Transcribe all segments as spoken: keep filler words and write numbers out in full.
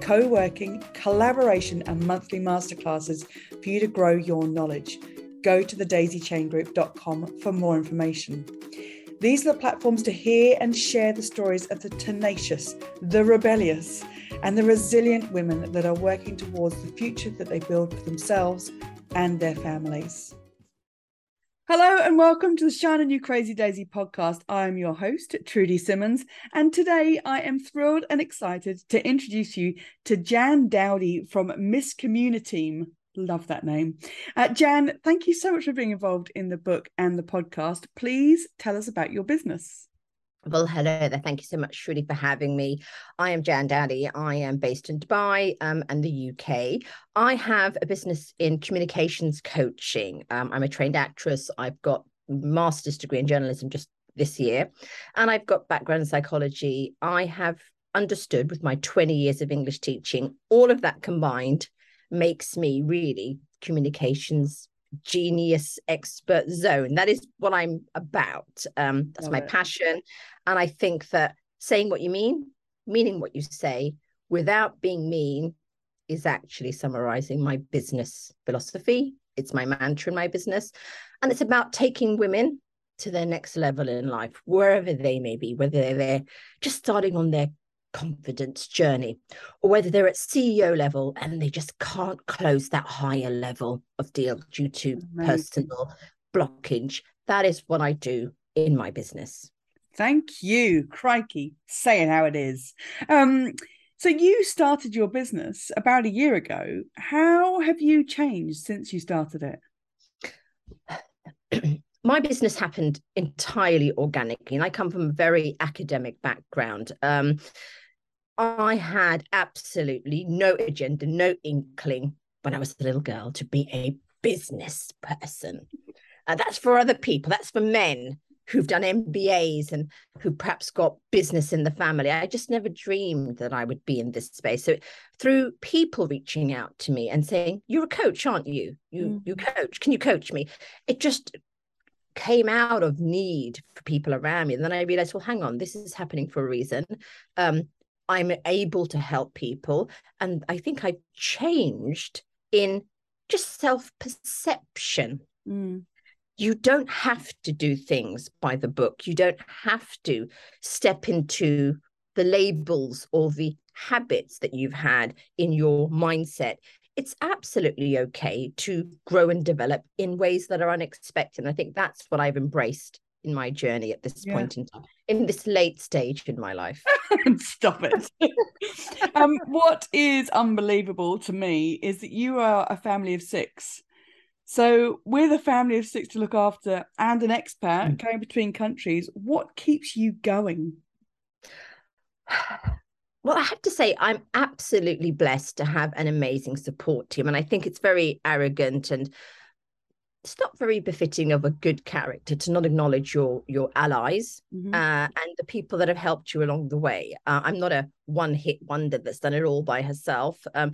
co-working, collaboration, and monthly masterclasses for you to grow your knowledge. Go to the daisy chain group dot com for more information. These are the platforms to hear and share the stories of the tenacious, the rebellious, and the resilient women that are working towards the future that they build for themselves and their families. Hello and welcome to the Shine On You Crazy Daisy podcast. I'm your host, Trudy Simmons, and today I am thrilled and excited to introduce you to Jan Dowdy from Miss Community. Love that name. Uh, Jan, thank you so much for being involved in the book and the podcast. Please tell us about your business. Well, hello there. Thank you so much, Trudy, for having me. I am Jan Dowdy. I am based in Dubai um, and the U K. I have a business in communications coaching. Um, I'm a trained actress. I've got a master's degree in journalism just this year, and I've got background in psychology. I have understood with my twenty years of English teaching, all of that combined makes me really communications genius expert zone. That is what I'm about. Um, that's Love my it. passion. And I think that saying what you mean, meaning what you say without being mean is actually summarizing my business philosophy. It's my mantra in my business. And it's about taking women to their next level in life, wherever they may be, whether they're there, just starting on their confidence journey, or whether they're at C E O level and they just can't close that higher level of deal due to Amazing. personal blockage. That is what I do in my business. Thank you. Crikey, say it how it is. Um, so you started your business about a year ago. How have you changed since you started it? My business happened entirely organically, and I come from a very academic background. Um, I had absolutely no agenda, no inkling when I was a little girl to be a business person. Uh, that's for other people. That's for men who've done M B As and who perhaps got business in the family. I just never dreamed that I would be in this space. So through people reaching out to me and saying, you're a coach, aren't you? You, mm. you coach. Can you coach me? It just came out of need for people around me. And then I realized, well, hang on, this is happening for a reason. Um, I'm able to help people. And I think I changed in just self-perception. Mm. You don't have to do things by the book. You don't have to step into the labels or the habits that you've had in your mindset. It's absolutely okay to grow and develop in ways that are unexpected. And I think that's what I've embraced in my journey at this yeah. point in time, in this late stage in my life. Stop it. um, what is unbelievable to me is that you are a family of six. So with a family of six to look after and an expat mm. going between countries, what keeps you going? Well, I have to say, I'm absolutely blessed to have an amazing support team. And I think it's very arrogant and it's not very befitting of a good character to not acknowledge your your allies mm-hmm. uh, and the people that have helped you along the way. Uh, I'm not a one-hit wonder that's done it all by herself. Um,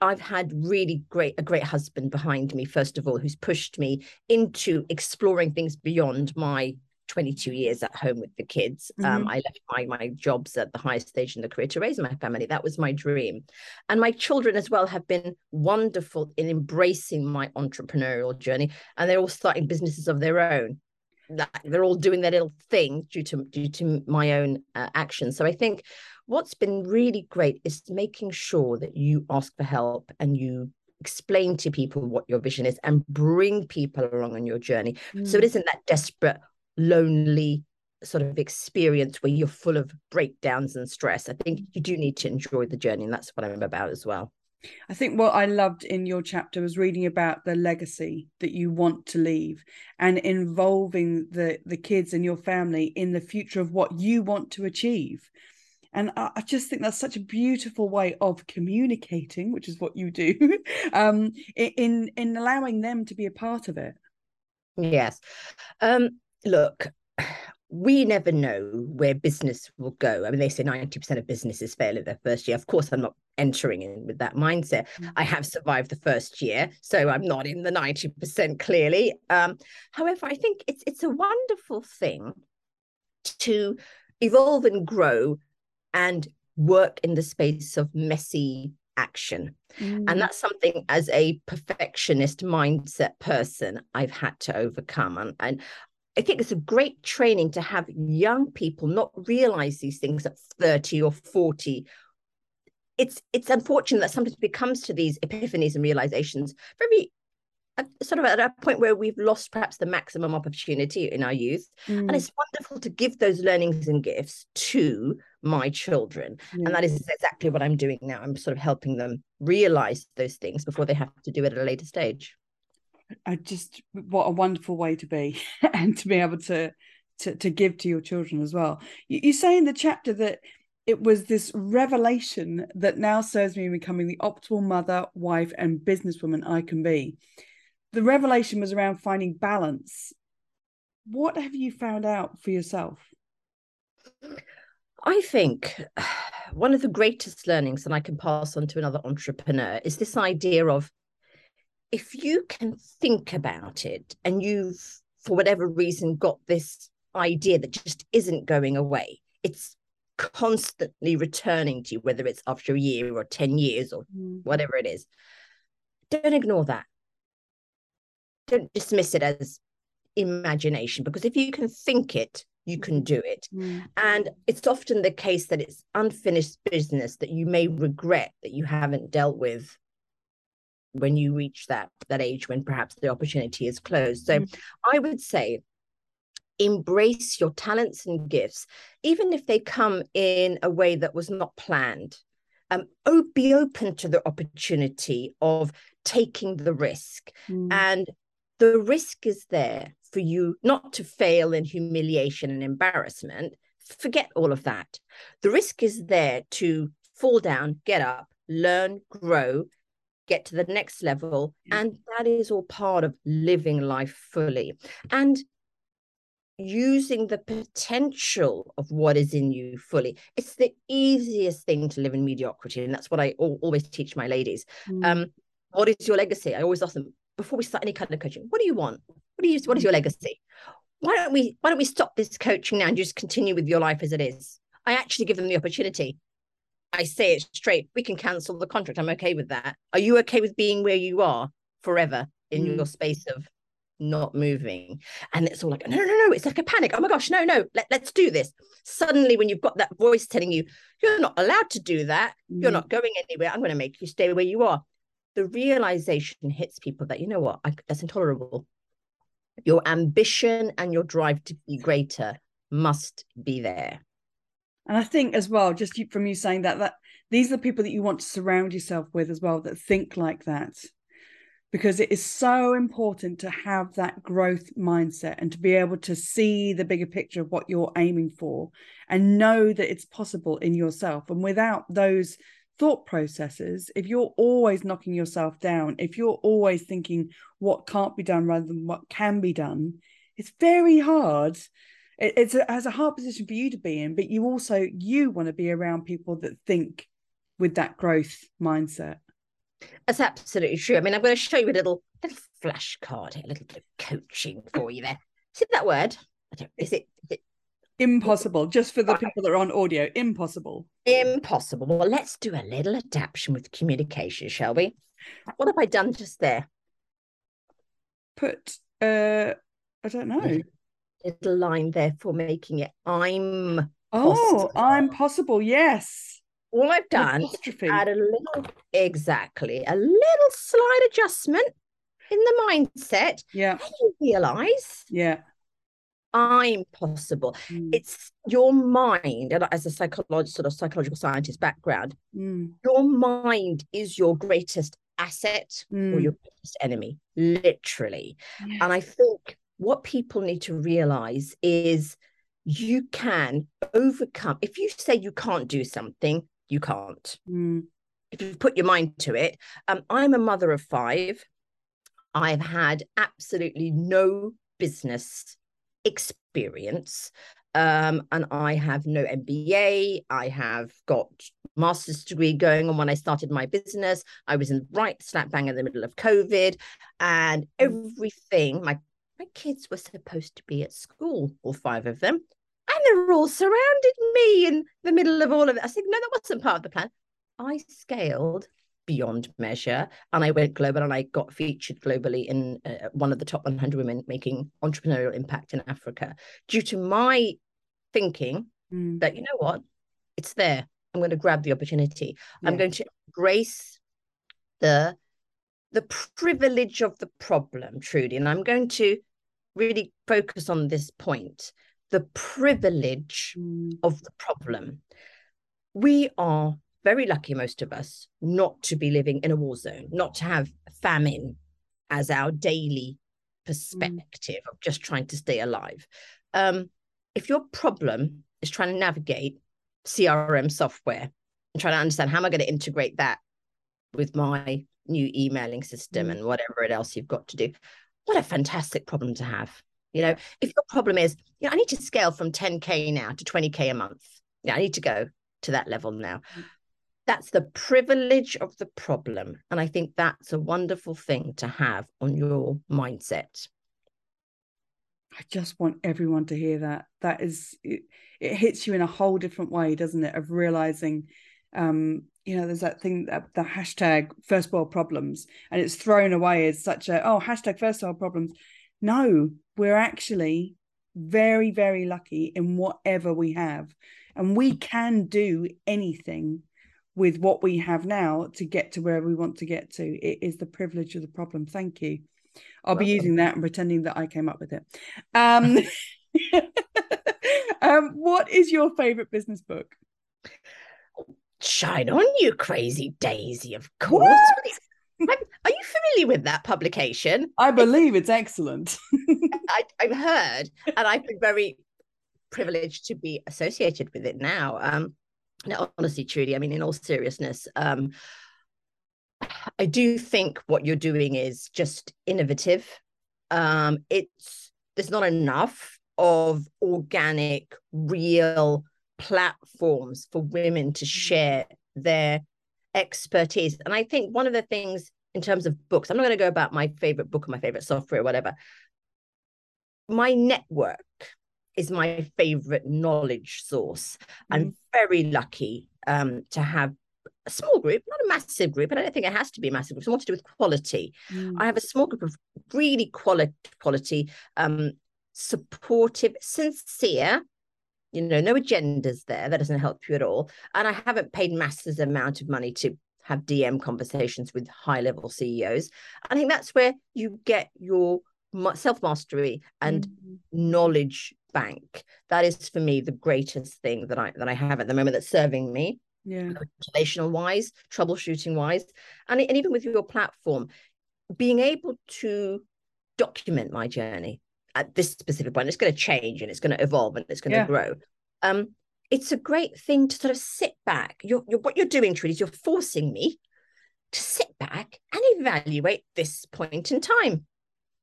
I've had really great, a great husband behind me, first of all, who's pushed me into exploring things beyond my twenty-two years at home with the kids. Mm-hmm. Um, I left my, my jobs at the highest stage in the career to raise my family. That was my dream. And my children as well have been wonderful in embracing my entrepreneurial journey. And they're all starting businesses of their own. They're all doing their little thing due to, due to my own uh, actions. So I think what's been really great is making sure that you ask for help and you explain to people what your vision is and bring people along on your journey. Mm. So it isn't that desperate, lonely sort of experience where you're full of breakdowns and stress. I think you do need to enjoy the journey, and that's what I'm about as well. I think what I loved in your chapter was reading about the legacy that you want to leave and involving the the kids and your family in the future of what you want to achieve. And I, I just think that's such a beautiful way of communicating, which is what you do, um, in in allowing them to be a part of it. Yes. Um, look, we never know where business will go. I mean, they say ninety percent of businesses fail in their first year. Of course, I'm not entering in with that mindset. Mm-hmm. I have survived the first year, so I'm not in the ninety percent clearly. Um, however, I think it's it's a wonderful thing to evolve and grow and work in the space of messy action. Mm. And that's something as a perfectionist mindset person I've had to overcome. And, and I think it's a great training to have young people not realize these things at thirty or forty. It's it's unfortunate that sometimes it comes to these epiphanies and realizations very uh, sort of at a point where we've lost perhaps the maximum opportunity in our youth. Mm. And it's wonderful to give those learnings and gifts to my children. Mm. And that is exactly what I'm doing now. I'm sort of helping them realize those things before they have to do it at a later stage. I just, what a wonderful way to be and to be able to, to to give to your children as well. You, you say in the chapter that it was this revelation that now serves me in becoming the optimal mother, wife, and businesswoman I can be. The revelation was around finding balance. What have you found out for yourself? I think one of the greatest learnings, and I can pass on to another entrepreneur, is this idea of, if you can think about it and you've, for whatever reason, got this idea that just isn't going away, it's constantly returning to you, whether it's after a year or ten years or mm. whatever it is, don't ignore that. Don't dismiss it as imagination, because if you can think it, you can do it. Mm. And it's often the case that it's unfinished business that you may regret that you haven't dealt with when you reach that, that age when perhaps the opportunity is closed. So mm. I would say embrace your talents and gifts, even if they come in a way that was not planned. Um, be open to the opportunity of taking the risk. Mm. And the risk is there for you not to fail in humiliation and embarrassment. Forget all of that. The risk is there to fall down, get up, learn, grow, get to the next level. Yeah. And that is all part of living life fully and using the potential of what is in you fully. It's the easiest thing to live in mediocrity. And that's what I al- always teach my ladies. Mm. Um, what is your legacy? I always ask them, before we start any kind of coaching, what do you want? What do you? What is your legacy? Why don't we? Why don't we stop this coaching now and just continue with your life as it is? I actually give them the opportunity. I say it straight. We can cancel the contract. I'm okay with that. Are you okay with being where you are forever in mm. your space of not moving? And it's all like, no, no, no. It's like a panic. Oh my gosh, no, no. Let, let's do this. Suddenly, when you've got that voice telling you you're not allowed to do that, mm. you're not going anywhere. I'm going to make you stay where you are. The realization hits people that, you know what, I, that's intolerable. Your ambition and your drive to be greater must be there. And I think as well, just from you saying that, that these are the people that you want to surround yourself with as well, that think like that, because it is so important to have that growth mindset and to be able to see the bigger picture of what you're aiming for and know that it's possible in yourself. And without those thought processes, if you're always knocking yourself down, if you're always thinking what can't be done rather than what can be done, it's very hard. It, it's a, has a hard position for you to be in, but you also, you want to be around people that think with that growth mindset. That's absolutely true. I mean, I'm going to show you a little little flashcard here, a little bit of coaching for you there. See that word? I don't, is it? Is it impossible, just for the people that are on audio. Impossible. Impossible. Well, let's do a little adaptation with communication, shall we? What have I done just there? Put, uh, I don't know. Little line there for making it I'm possible. Oh, I'm possible, yes. All I've done is add a little, exactly, a little slight adjustment in the mindset. Yeah. And you realise. Yeah. I'm possible. Mm. It's your mind, and as a psychologist, sort of psychological scientist background, mm. your mind is your greatest asset mm. or your greatest enemy, literally. Yes. And I think what people need to realize is you can overcome. If you say you can't do something, you can't. Mm. If you put your mind to it. Um, I'm a mother of five. I've had absolutely no business experience. Um, and I have no M B A. I have got master's degree going on. When I started my business, I was in right slap bang in the middle of COVID, and everything. My my kids were supposed to be at school, all five of them, and they were all surrounded me in the middle of all of it. I said, no, that wasn't part of the plan. I scaled beyond measure, and I went global, and I got featured globally in uh, one of the top one hundred women making entrepreneurial impact in Africa, due to my thinking mm. that, you know what, it's there. I'm going to grab the opportunity. Yeah. I'm going to embrace the the privilege of the problem, Trudy, and I'm going to really focus on this point, the privilege mm. of the problem. We are very lucky, most of us, not to be living in a war zone, not to have famine as our daily perspective mm. of just trying to stay alive. Um, if your problem is trying to navigate C R M software and trying to understand how am I going to integrate that with my new emailing system and whatever else you've got to do, what a fantastic problem to have. You know, if your problem is, you know, I need to scale from ten K now to twenty K a month. Yeah, I need to go to that level now. That's the privilege of the problem. And I think that's a wonderful thing to have on your mindset. I just want everyone to hear that. That is, it, it hits you in a whole different way, doesn't it? Of realizing, um, you know, there's that thing, that the hashtag first world problems, and it's thrown away as such a, oh, hashtag first world problems. No, we're actually very, very lucky in whatever we have. And we can do anything with what we have now to get to where we want to get to. It is the privilege of the problem. Thank you. I'll Welcome. Be using that and pretending that I came up with it. Um, um, what is your favourite business book? Shine On You Crazy Daisy, of course. What? Are you familiar with that publication? I believe it's, it's excellent. I, I've heard, and I've been very privileged to be associated with it now. Um, no, honestly, Trudy, I mean, in all seriousness, um, I do think what you're doing is just innovative. Um, it's there's not enough of organic, real platforms for women to share their expertise. And I think one of the things in terms of books, I'm not going to go about my favorite book or my favorite software or whatever. My network is my favorite knowledge source. Mm. I'm very lucky um, to have a small group, not a massive group, and I don't think it has to be a massive group. It's more to do with quality. Mm. I have a small group of really quali- quality, um, supportive, sincere, you know, no agendas there. That doesn't help you at all. And I haven't paid massive amount of money to have D M conversations with high-level C E Os. I think that's where you get your self-mastery and mm-hmm. knowledge bank. That is, for me, the greatest thing that I that I have at the moment that's serving me, yeah, relational-wise, troubleshooting-wise. And, and even with your platform, being able to document my journey at this specific point, it's going to change and it's going to evolve and it's going yeah. to grow. Um, it's a great thing to sort of sit back. You're, you're, what you're doing, Trudy, is you're forcing me to sit back and evaluate this point in time.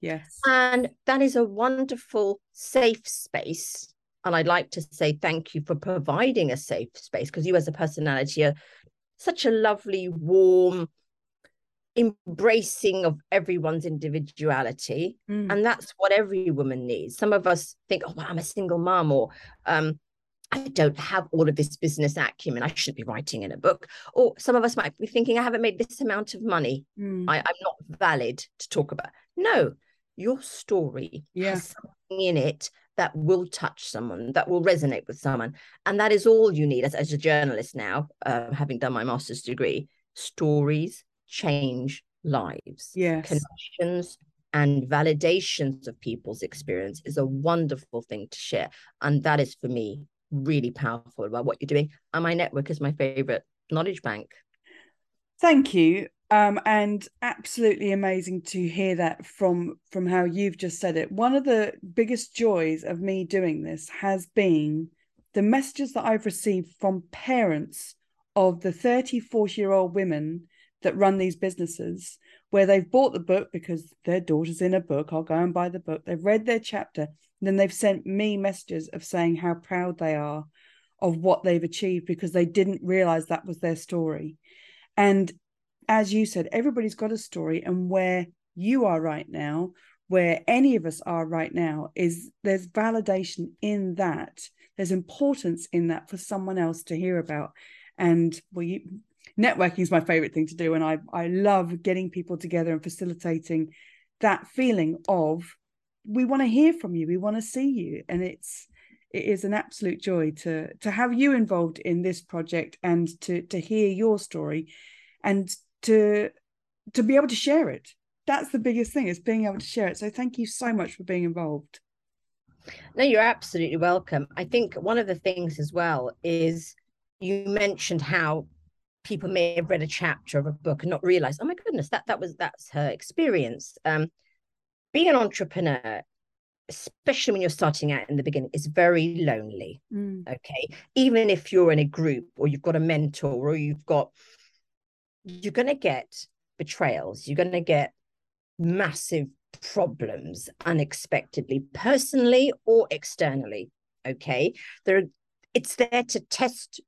Yes. And that is a wonderful, safe space. And I'd like to say thank you for providing a safe space, because you as a personality are such a lovely, warm, embracing of everyone's individuality. Mm. And that's what every woman needs. Some of us think, oh, well, I'm a single mom, or um, I don't have all of this business acumen, I shouldn't be writing in a book. Or some of us might be thinking, I haven't made this amount of money. Mm. I, I'm not valid to talk about. No, your story yeah. has something in it that will touch someone, that will resonate with someone. And that is all you need as, as a journalist now, uh, having done my master's degree. Stories change lives. Yes. Connections and validations of people's experience is a wonderful thing to share. And that is, for me, really powerful about what you're doing. And my network is my favorite knowledge bank. Thank you Um, and absolutely amazing to hear that from from how you've just said it. One of the biggest joys of me doing this has been the messages that I've received from parents of the thirty, forty-year-old women that run these businesses, where they've bought the book because their daughter's in a book, I'll go and buy the book. They've read their chapter, and then they've sent me messages of saying how proud they are of what they've achieved because they didn't realize that was their story. And as you said, everybody's got a story, and where you are right now, where any of us are right now, is there's validation in that. There's importance in that for someone else to hear about. And well, you, networking is my favorite thing to do. And I, I love getting people together and facilitating that feeling of, we want to hear from you. We want to see you. And it's, it is an absolute joy to, to have you involved in this project and to, to hear your story and to, to be able to share it. That's the biggest thing, is being able to share it. So thank you so much for being involved. No, you're absolutely welcome. I think one of the things as well is, you mentioned how people may have read a chapter of a book and not realize, oh my goodness, that that was that's her experience. Um, being an entrepreneur, especially when you're starting out in the beginning, is very lonely. Mm. Okay, even if you're in a group or you've got a mentor or you've got, you're going to get betrayals. You're going to get massive problems unexpectedly, personally or externally. Okay, there, it's there to test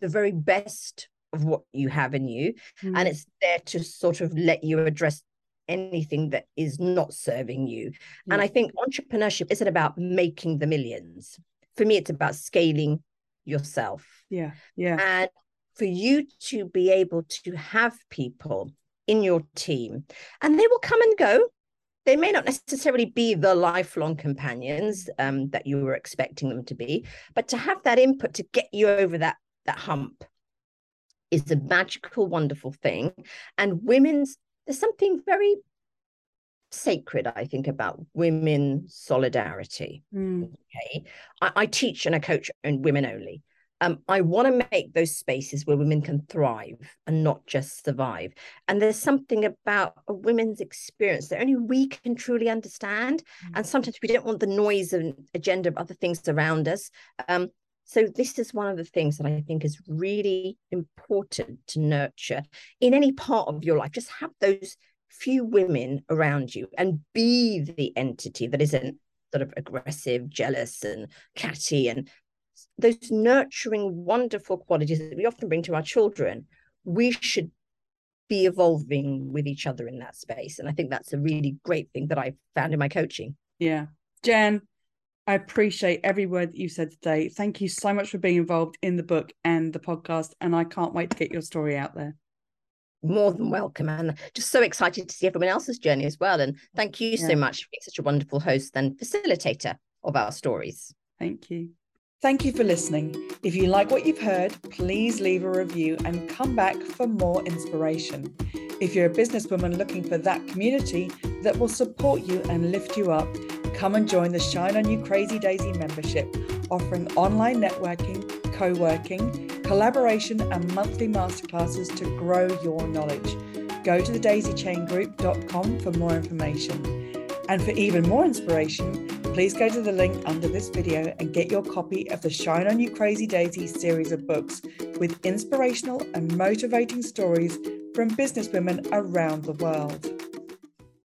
the very best of what you have in you, mm. and it's there to sort of let you address anything that is not serving you. Mm. And I think entrepreneurship isn't about making the millions. For me, it's about scaling yourself. Yeah, yeah. And for you to be able to have people in your team, and they will come and go. They may not necessarily be the lifelong companions um, that you were expecting them to be, but to have that input to get you over that that hump is a magical, wonderful thing. And women's, there's something very sacred, I think, about women solidarity. Mm. Okay, I, I teach and I coach and women only. Um, I want to make those spaces where women can thrive and not just survive. And there's something about a women's experience that only we can truly understand. Mm-hmm. And sometimes we don't want the noise and agenda of other things around us. Um, so this is one of the things that I think is really important to nurture in any part of your life. Just have those few women around you and be the entity that isn't sort of aggressive, jealous and catty, and those nurturing, wonderful qualities that we often bring to our children. We should be evolving with each other in that space. And I think that's a really great thing that I found in my coaching. Yeah. Jan, I appreciate every word that you said today. Thank you so much for being involved in the book and the podcast. And I can't wait to get your story out there. More than welcome. And just so excited to see everyone else's journey as well. And thank you yeah. so much for being such a wonderful host and facilitator of our stories. Thank you. Thank you for listening. If you like what you've heard, please leave a review and come back for more inspiration. If you're a businesswoman looking for that community that will support you and lift you up, come and join the Shine On You Crazy Daisy membership, offering online networking, co-working, collaboration and monthly masterclasses to grow your knowledge. Go to the daisy chain group dot com for more information. And for even more inspiration, please go to the link under this video and get your copy of the Shine On You Crazy Daisy series of books with inspirational and motivating stories from businesswomen around the world.